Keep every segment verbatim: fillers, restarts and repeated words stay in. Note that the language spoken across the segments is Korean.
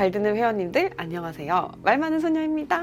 잘 듣는 회원님들 안녕하세요. 말 많은 소녀입니다.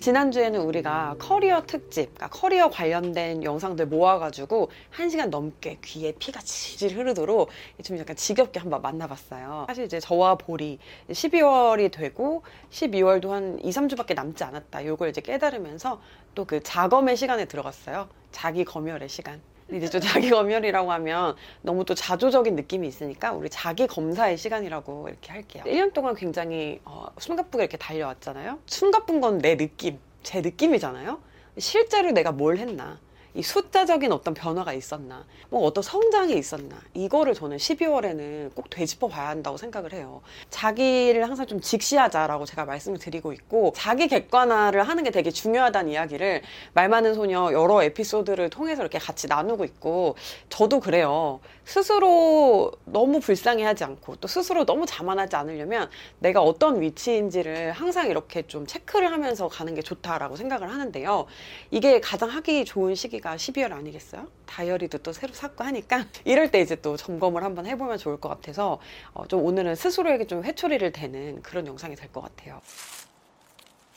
지난주에는 우리가 커리어 특집, 그러니까 커리어 관련된 영상들 모아가지고 한 시간 넘게 귀에 피가 질질 흐르도록 좀 약간 지겹게 한번 만나봤어요. 사실 이제 저와 볼이 십이월이 되고 십이월도 한 이삼주밖에 남지 않았다. 이걸 이제 깨달으면서 또 그 자검의 시간에 들어갔어요. 자기 검열의 시간. 이제 또 자기 검열이라고 하면 너무 또 자조적인 느낌이 있으니까 우리 자기 검사의 시간이라고 이렇게 할게요. 일 년 동안 굉장히 어, 숨가쁘게 이렇게 달려왔잖아요. 숨가쁜 건 내 느낌, 제 느낌이잖아요. 실제로 내가 뭘 했나, 이 숫자적인 어떤 변화가 있었나, 뭐 어떤 성장이 있었나, 이거를 저는 십이월에는 꼭 되짚어 봐야 한다고 생각을 해요. 자기를 항상 좀 직시하자라고 제가 말씀을 드리고 있고, 자기 객관화를 하는 게 되게 중요하다는 이야기를 말 많은 소녀 여러 에피소드를 통해서 이렇게 같이 나누고 있고, 저도 그래요. 스스로 너무 불쌍해하지 않고 또 스스로 너무 자만하지 않으려면 내가 어떤 위치인지를 항상 이렇게 좀 체크를 하면서 가는 게 좋다라고 생각을 하는데요. 이게 가장 하기 좋은 시기가 십이월 아니겠어요? 다이어리도 또 새로 샀고 하니까 이럴 때 이제 또 점검을 한번 해보면 좋을 것 같아서 어, 좀 오늘은 스스로에게 좀 회초리를 대는 그런 영상이 될 것 같아요.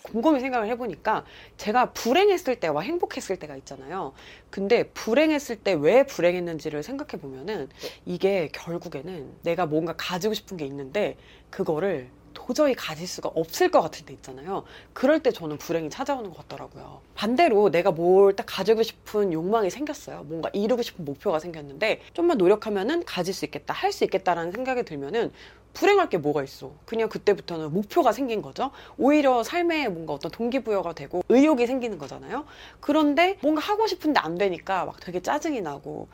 곰곰이 생각을 해보니까 제가 불행했을 때와 행복했을 때가 있잖아요. 근데 불행했을 때 왜 불행했는지를 생각해보면은 이게 결국에는 내가 뭔가 가지고 싶은 게 있는데 그거를 도저히 가질 수가 없을 것 같을 때 있잖아요. 그럴 때 저는 불행이 찾아오는 것 같더라고요. 반대로 내가 뭘 딱 가지고 싶은 욕망이 생겼어요. 뭔가 이루고 싶은 목표가 생겼는데 좀만 노력하면은 가질 수 있겠다, 할 수 있겠다라는 생각이 들면은 불행할 게 뭐가 있어. 그냥 그때부터는 목표가 생긴 거죠. 오히려 삶에 뭔가 어떤 동기부여가 되고 의욕이 생기는 거잖아요. 그런데 뭔가 하고 싶은데 안 되니까 막 되게 짜증이 나고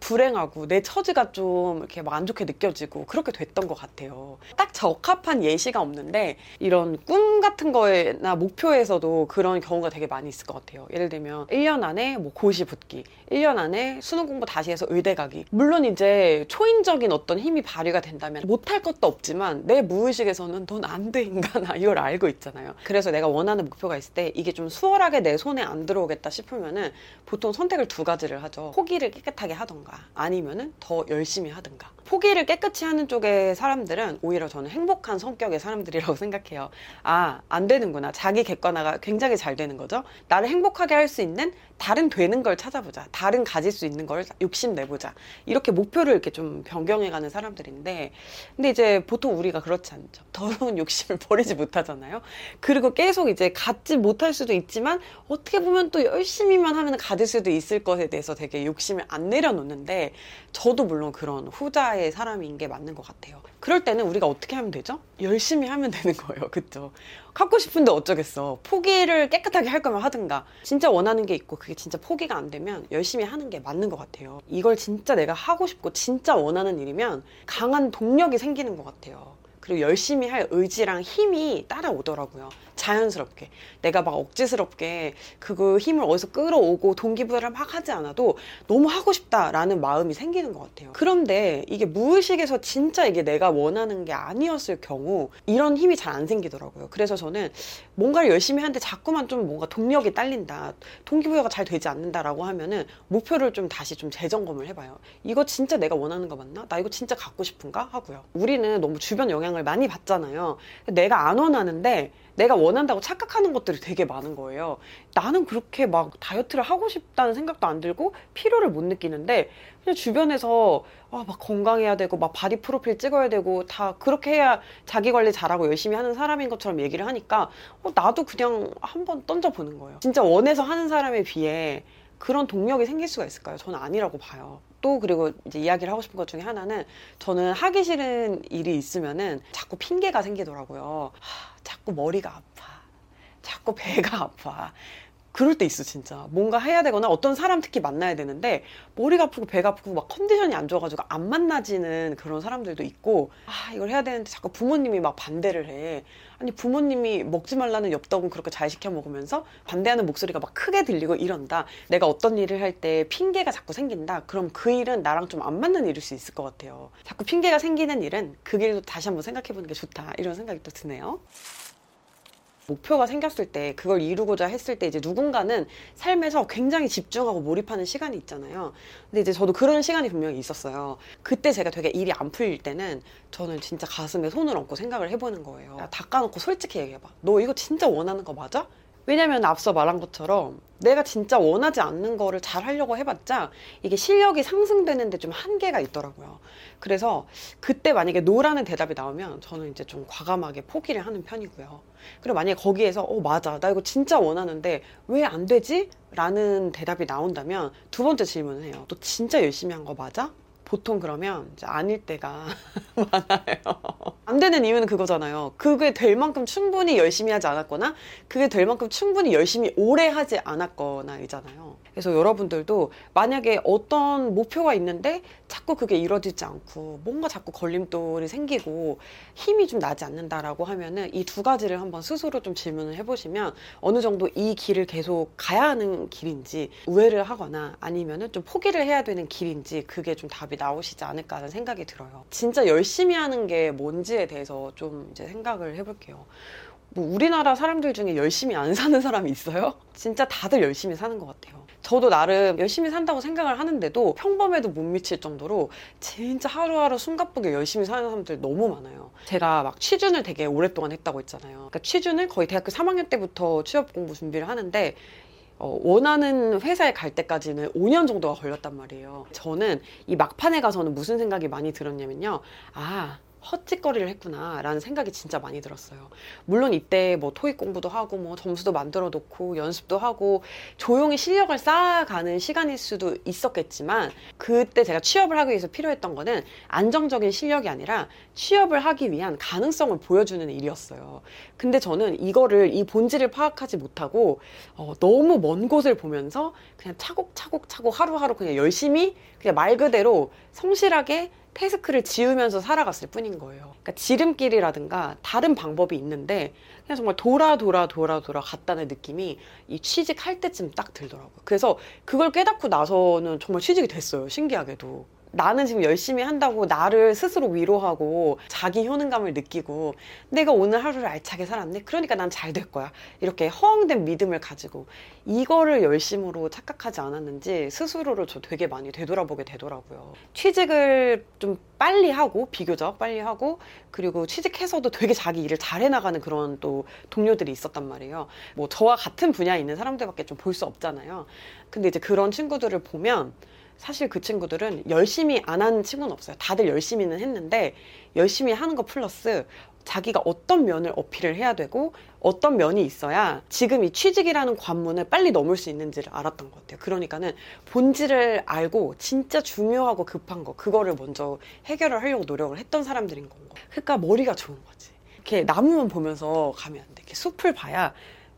불행하고 내 처지가 좀 이렇게 막 안 좋게 느껴지고 그렇게 됐던 것 같아요. 딱 적합한 예시가 없는데 이런 꿈 같은 거나 목표에서도 그런 경우가 되게 많이 있을 것 같아요. 예를 들면 일 년 안에 뭐 고시 붙기, 일 년 안에 수능 공부 다시 해서 의대 가기. 물론 이제 초인적인 어떤 힘이 발휘가 된다면 못할 것도 없지만 내 무의식에서는 넌 안 돼 인간아 이걸 알고 있잖아요. 그래서 내가 원하는 목표가 있을 때 이게 좀 수월하게 내 손에 안 들어오겠다 싶으면은 보통 선택을 두 가지를 하죠. 포기를 깨끗하게 하던가 아니면은 더 열심히 하던가. 포기를 깨끗이 하는 쪽의 사람들은 오히려 저는 행복한 성격의 사람들이라고 생각해요. 아, 안 되는구나. 자기 객관화가 굉장히 잘 되는 거죠. 나를 행복하게 할 수 있는 다른 되는 걸 찾아보자. 다른 가질 수 있는 걸 욕심내보자. 이렇게 목표를 이렇게 좀 변경해가는 사람들인데, 근데 이제 보통 우리가 그렇지 않죠. 더러운 욕심을 버리지 못하잖아요. 그리고 계속 이제 갖지 못할 수도 있지만 어떻게 보면 또 열심히만 하면 가질 수도 있을 것에 대해서 되게 욕심을 안 내려놓는데, 저도 물론 그런 후자의 사람인 게 맞는 것 같아요. 그럴 때는 우리가 어떻게 하면 되죠? 열심히 하면 되는 거예요. 그렇죠? 갖고 싶은데 어쩌겠어. 포기를 깨끗하게 할 거면 하든가. 진짜 원하는 게 있고 그게 진짜 포기가 안 되면 열심히 하는 게 맞는 것 같아요. 이걸 진짜 내가 하고 싶고 진짜 원하는 일이면 강한 동력이 생기는 것 같아요. 그리고 열심히 할 의지랑 힘이 따라오더라고요. 자연스럽게. 내가 막 억지스럽게 그 힘을 어디서 끌어오고 동기부여를 막 하지 않아도 너무 하고 싶다라는 마음이 생기는 것 같아요. 그런데 이게 무의식에서 진짜 이게 내가 원하는 게 아니었을 경우 이런 힘이 잘 안 생기더라고요. 그래서 저는 뭔가를 열심히 하는데 자꾸만 좀 뭔가 동력이 딸린다, 동기부여가 잘 되지 않는다라고 하면은 목표를 좀 다시 좀 재점검을 해봐요. 이거 진짜 내가 원하는 거 맞나? 나 이거 진짜 갖고 싶은가? 하고요. 우리는 너무 주변 영향을 많이 받잖아요. 내가 안 원하는데 내가 원한다고 착각하는 것들이 되게 많은 거예요. 나는 그렇게 막 다이어트를 하고 싶다는 생각도 안 들고 필요를 못 느끼는데 그냥 주변에서 아, 막 건강해야 되고 막 바디 프로필 찍어야 되고 다 그렇게 해야 자기 관리 잘하고 열심히 하는 사람인 것처럼 얘기를 하니까 어, 나도 그냥 한번 던져보는 거예요. 진짜 원해서 하는 사람에 비해 그런 동력이 생길 수가 있을까요? 저는 아니라고 봐요. 또 그리고 이제 이야기를 하고 싶은 것 중에 하나는 저는 하기 싫은 일이 있으면은 자꾸 핑계가 생기더라고요. 하, 자꾸 머리가 아파. 자꾸 배가 아파. 그럴 때 있어 진짜. 뭔가 해야 되거나 어떤 사람 특히 만나야 되는데 머리가 아프고 배가 아프고 막 컨디션이 안 좋아가지고 안 만나지는 그런 사람들도 있고, 아 이걸 해야 되는데 자꾸 부모님이 막 반대를 해. 아니 부모님이 먹지 말라는 엽떡은 그렇게 잘 시켜 먹으면서 반대하는 목소리가 막 크게 들리고 이런다. 내가 어떤 일을 할 때 핑계가 자꾸 생긴다. 그럼 그 일은 나랑 좀 안 맞는 일일 수 있을 것 같아요. 자꾸 핑계가 생기는 일은 그 길도 다시 한번 생각해보는 게 좋다. 이런 생각이 또 드네요. 목표가 생겼을 때 그걸 이루고자 했을 때 이제 누군가는 삶에서 굉장히 집중하고 몰입하는 시간이 있잖아요. 근데 이제 저도 그런 시간이 분명히 있었어요. 그때 제가 되게 일이 안 풀릴 때는 저는 진짜 가슴에 손을 얹고 생각을 해보는 거예요. 야, 닦아놓고 솔직히 얘기해봐. 너 이거 진짜 원하는 거 맞아? 왜냐면 앞서 말한 것처럼 내가 진짜 원하지 않는 거를 잘 하려고 해봤자 이게 실력이 상승되는데 좀 한계가 있더라고요. 그래서 그때 만약에 노라는 대답이 나오면 저는 이제 좀 과감하게 포기를 하는 편이고요. 그리고 만약에 거기에서 어 맞아 나 이거 진짜 원하는데 왜 안 되지? 라는 대답이 나온다면 두 번째 질문을 해요. 너 진짜 열심히 한 거 맞아? 보통 그러면 이제 아닐 때가 많아요. 안 되는 이유는 그거잖아요. 그게 될 만큼 충분히 열심히 하지 않았거나 그게 될 만큼 충분히 열심히 오래 하지 않았거나 이잖아요. 그래서 여러분들도 만약에 어떤 목표가 있는데 자꾸 그게 이루어지지 않고 뭔가 자꾸 걸림돌이 생기고 힘이 좀 나지 않는다라고 하면은 이 두 가지를 한번 스스로 좀 질문을 해보시면 어느 정도 이 길을 계속 가야 하는 길인지 우회를 하거나 아니면은 좀 포기를 해야 되는 길인지 그게 좀 답이 나오시지 않을까 하는 생각이 들어요. 진짜 열심히 하는 게 뭔지에 대해서 좀 이제 생각을 해볼게요. 뭐 우리나라 사람들 중에 열심히 안 사는 사람이 있어요? 진짜 다들 열심히 사는 것 같아요. 저도 나름 열심히 산다고 생각을 하는데도 평범에도 못 미칠 정도로 진짜 하루하루 숨가쁘게 열심히 사는 사람들 너무 많아요. 제가 막 취준을 되게 오랫동안 했다고 했잖아요. 그러니까 취준을 거의 대학교 삼 학년 때부터 취업 공부 준비를 하는데 어, 원하는 회사에 갈 때까지는 오 년 정도가 걸렸단 말이에요. 저는 이 막판에 가서는 무슨 생각이 많이 들었냐면요. 아, 헛짓거리를 했구나 라는 생각이 진짜 많이 들었어요. 물론 이때 뭐 토익 공부도 하고 뭐 점수도 만들어 놓고 연습도 하고 조용히 실력을 쌓아가는 시간일 수도 있었겠지만 그때 제가 취업을 하기 위해서 필요했던 거는 안정적인 실력이 아니라 취업을 하기 위한 가능성을 보여주는 일이었어요. 근데 저는 이거를 이 본질을 파악하지 못하고 어, 너무 먼 곳을 보면서 그냥 차곡차곡 차곡 하루하루 그냥 열심히 그냥 말 그대로 성실하게 태스크를 지우면서 살아갔을 뿐인 거예요. 그러니까 지름길이라든가 다른 방법이 있는데 그냥 정말 돌아 돌아 돌아 돌아 갔다는 느낌이 이 취직할 때쯤 딱 들더라고요. 그래서 그걸 깨닫고 나서는 정말 취직이 됐어요. 신기하게도. 나는 지금 열심히 한다고 나를 스스로 위로하고 자기 효능감을 느끼고 내가 오늘 하루를 알차게 살았네? 그러니까 난 잘 될 거야. 이렇게 허황된 믿음을 가지고 이거를 열심으로 착각하지 않았는지 스스로를 저 되게 많이 되돌아보게 되더라고요. 취직을 좀 빨리 하고 비교적 빨리 하고 그리고 취직해서도 되게 자기 일을 잘 해나가는 그런 또 동료들이 있었단 말이에요. 뭐 저와 같은 분야에 있는 사람들밖에 좀 볼 수 없잖아요. 근데 이제 그런 친구들을 보면 사실 그 친구들은 열심히 안 하는 친구는 없어요. 다들 열심히는 했는데 열심히 하는 거 플러스 자기가 어떤 면을 어필을 해야 되고 어떤 면이 있어야 지금 이 취직이라는 관문을 빨리 넘을 수 있는지를 알았던 것 같아요. 그러니까는 본질을 알고 진짜 중요하고 급한 거 그거를 먼저 해결을 하려고 노력을 했던 사람들인 건 거. 그러니까 머리가 좋은 거지. 이렇게 나무만 보면서 가면 안 돼. 이렇게 숲을 봐야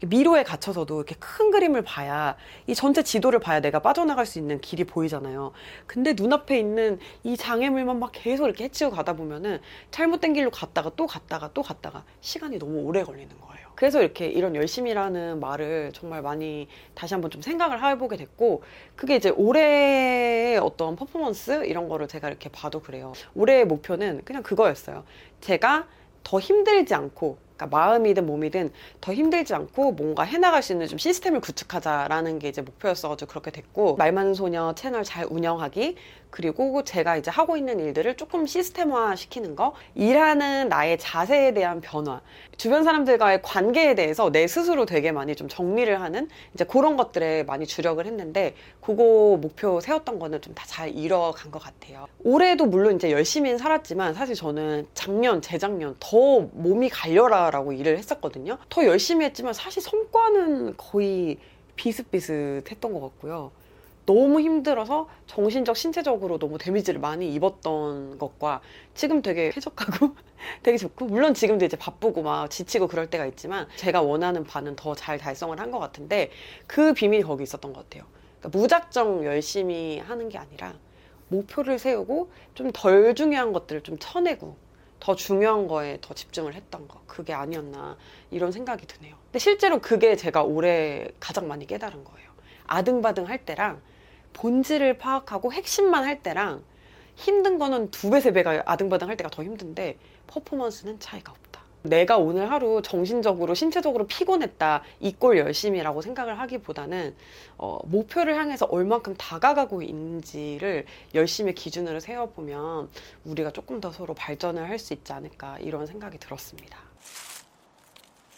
미로에 갇혀서도 이렇게 큰 그림을 봐야 이 전체 지도를 봐야 내가 빠져나갈 수 있는 길이 보이잖아요. 근데 눈앞에 있는 이 장애물만 막 계속 이렇게 헤치고 가다 보면은 잘못된 길로 갔다가 또 갔다가 또 갔다가 시간이 너무 오래 걸리는 거예요. 그래서 이렇게 이런 열심이라는 말을 정말 많이 다시 한번 좀 생각을 해보게 됐고 그게 이제 올해의 어떤 퍼포먼스 이런 거를 제가 이렇게 봐도 그래요. 올해의 목표는 그냥 그거였어요. 제가 더 힘들지 않고 그러니까 마음이든 몸이든 더 힘들지 않고 뭔가 해나갈 수 있는 좀 시스템을 구축하자라는 게 이제 목표였어가지고 그렇게 됐고 말많은 소녀 채널 잘 운영하기 그리고 제가 이제 하고 있는 일들을 조금 시스템화 시키는 거 일하는 나의 자세에 대한 변화 주변 사람들과의 관계에 대해서 내 스스로 되게 많이 좀 정리를 하는 이제 그런 것들에 많이 주력을 했는데 그거 목표 세웠던 거는 좀 다 잘 이뤄간 것 같아요. 올해도 물론 이제 열심히 살았지만 사실 저는 작년 재작년 더 몸이 갈려라 라고 일을 했었거든요. 더 열심히 했지만 사실 성과는 거의 비슷비슷했던 것 같고요. 너무 힘들어서 정신적, 신체적으로 너무 데미지를 많이 입었던 것과 지금 되게 쾌적하고 되게 좋고 물론 지금도 이제 바쁘고 막 지치고 그럴 때가 있지만 제가 원하는 바는 더 잘 달성을 한 것 같은데 그 비밀이 거기 있었던 것 같아요. 그러니까 무작정 열심히 하는 게 아니라 목표를 세우고 좀 덜 중요한 것들을 좀 쳐내고 더 중요한 거에 더 집중을 했던 거 그게 아니었나 이런 생각이 드네요. 근데 실제로 그게 제가 올해 가장 많이 깨달은 거예요. 아등바등 할 때랑 본질을 파악하고 핵심만 할 때랑 힘든 거는 두 배, 세 배가 아등바등 할 때가 더 힘든데 퍼포먼스는 차이가 없다. 내가 오늘 하루 정신적으로 신체적으로 피곤했다 이 꼴 열심이라고 생각을 하기보다는 어, 목표를 향해서 얼만큼 다가가고 있는지를 열심의 기준으로 세워보면 우리가 조금 더 서로 발전을 할 수 있지 않을까 이런 생각이 들었습니다.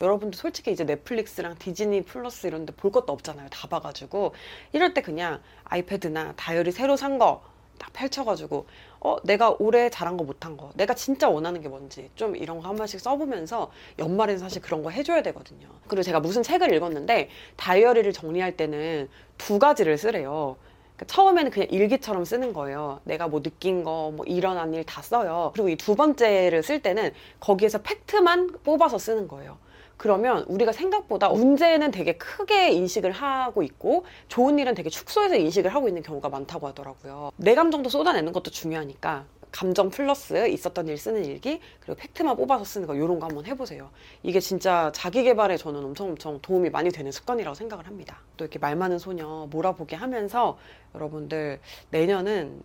여러분들 솔직히 이제 넷플릭스랑 디즈니 플러스 이런 데 볼 것도 없잖아요. 다 봐가지고 이럴 때 그냥 아이패드나 다이어리 새로 산 거 딱 펼쳐가지고 어 내가 올해 잘한 거 못한 거 내가 진짜 원하는 게 뭔지 좀 이런 거 한 번씩 써보면서 연말에는 사실 그런 거 해줘야 되거든요. 그리고 제가 무슨 책을 읽었는데 다이어리를 정리할 때는 두 가지를 쓰래요. 그러니까 처음에는 그냥 일기처럼 쓰는 거예요. 내가 뭐 느낀 거, 뭐 일어난 일 다 써요. 그리고 이 두 번째를 쓸 때는 거기에서 팩트만 뽑아서 쓰는 거예요. 그러면 우리가 생각보다 문제는 되게 크게 인식을 하고 있고 좋은 일은 되게 축소해서 인식을 하고 있는 경우가 많다고 하더라고요. 내 감정도 쏟아내는 것도 중요하니까 감정 플러스 있었던 일 쓰는 일기 그리고 팩트만 뽑아서 쓰는 거 이런 거 한번 해보세요. 이게 진짜 자기 개발에 저는 엄청 엄청 도움이 많이 되는 습관이라고 생각을 합니다. 또 이렇게 말 많은 소녀 몰아보게 하면서 여러분들 내년은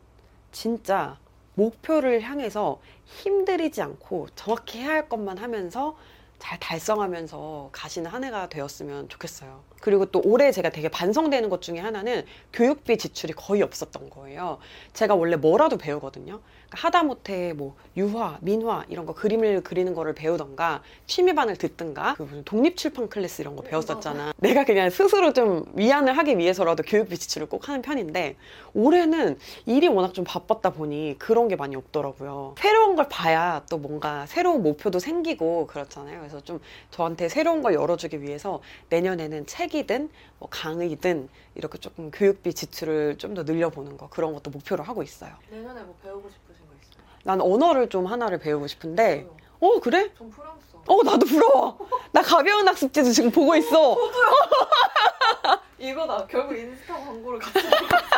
진짜 목표를 향해서 힘들이지 않고 정확히 해야 할 것만 하면서 잘 달성하면서 가시는 한 해가 되었으면 좋겠어요. 그리고 또 올해 제가 되게 반성되는 것 중에 하나는 교육비 지출이 거의 없었던 거예요. 제가 원래 뭐라도 배우거든요. 그러니까 하다못해 뭐 유화, 민화 이런 거 그림을 그리는 거를 배우던가 취미반을 듣든가 그 무슨 독립출판 클래스 이런 거 배웠었잖아. 내가 그냥 스스로 좀 위안을 하기 위해서라도 교육비 지출을 꼭 하는 편인데 올해는 일이 워낙 좀 바빴다 보니 그런 게 많이 없더라고요. 새로운 걸 봐야 또 뭔가 새로운 목표도 생기고 그렇잖아요. 그래서 좀 저한테 새로운 걸 열어주기 위해서 내년에는 책 이든 뭐 강의든 이렇게 조금 교육비 지출을 좀 더 늘려보는 거 그런 것도 목표로 하고 있어요. 내년에 뭐 배우고 싶으신 거 있어요? 난 언어를 좀 하나를 배우고 싶은데 어 그래? 전 프랑스어. 어 나도 부러워. 나 가벼운 학습지도 지금 보고 있어. 저도요. 이거다. 결국 인스타 광고를 같이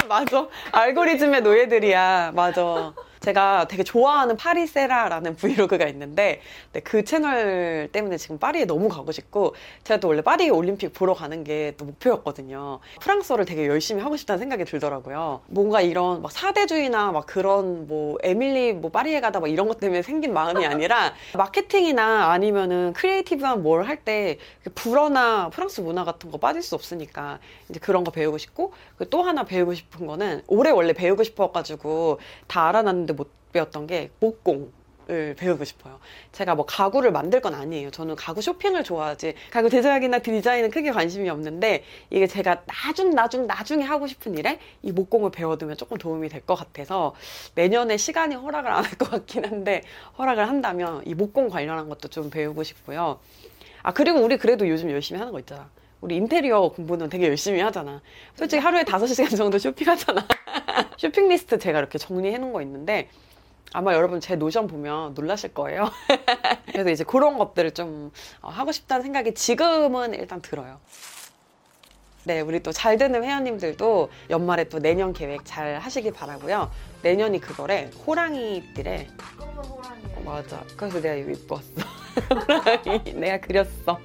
맞아. 알고리즘의 노예들이야. 맞아. 제가 되게 좋아하는 파리세라라는 브이로그가 있는데 그 채널 때문에 지금 파리에 너무 가고 싶고 제가 또 원래 파리 올림픽 보러 가는 게 또 목표였거든요. 프랑스어를 되게 열심히 하고 싶다는 생각이 들더라고요. 뭔가 이런 막 사대주의나 막 그런 뭐 에밀리 뭐 파리에 가다 막 이런 것 때문에 생긴 마음이 아니라 마케팅이나 아니면은 크리에이티브한 뭘 할 때 불어나 프랑스 문화 같은 거 빠질 수 없으니까 이제 그런 거 배우고 싶고 또 하나 배우고 싶은 거는 올해 원래 배우고 싶어가지고 다 알아놨는데 못 배웠던 게 목공을 배우고 싶어요. 제가 뭐 가구를 만들 건 아니에요. 저는 가구 쇼핑을 좋아하지 가구 제작이나 디자인은 크게 관심이 없는데 이게 제가 나중 나중 나중에 하고 싶은 일에 이 목공을 배워두면 조금 도움이 될 것 같아서 내년에 시간이 허락을 안 할 것 같긴 한데 허락을 한다면 이 목공 관련한 것도 좀 배우고 싶고요. 아 그리고 우리 그래도 요즘 열심히 하는 거 있잖아. 우리 인테리어 공부는 되게 열심히 하잖아. 솔직히 하루에 다섯 시간 정도 쇼핑하잖아. 쇼핑 리스트 제가 이렇게 정리해 놓은 거 있는데 아마 여러분 제 노션 보면 놀라실 거예요. 그래서 이제 그런 것들을 좀 하고 싶다는 생각이 지금은 일단 들어요. 네, 우리 또 잘 듣는 회원님들도 연말에 또 내년 계획 잘 하시길 바라고요. 내년이 그거래. 호랑이띠래. 어, 맞아. 그래서 내가 이거 입고 왔어. 호랑이 내가 그렸어.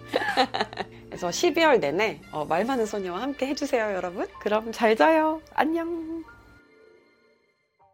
그래서 십이월 내내 어, 말 많은 소녀와 함께 해주세요, 여러분. 그럼 잘 자요. 안녕.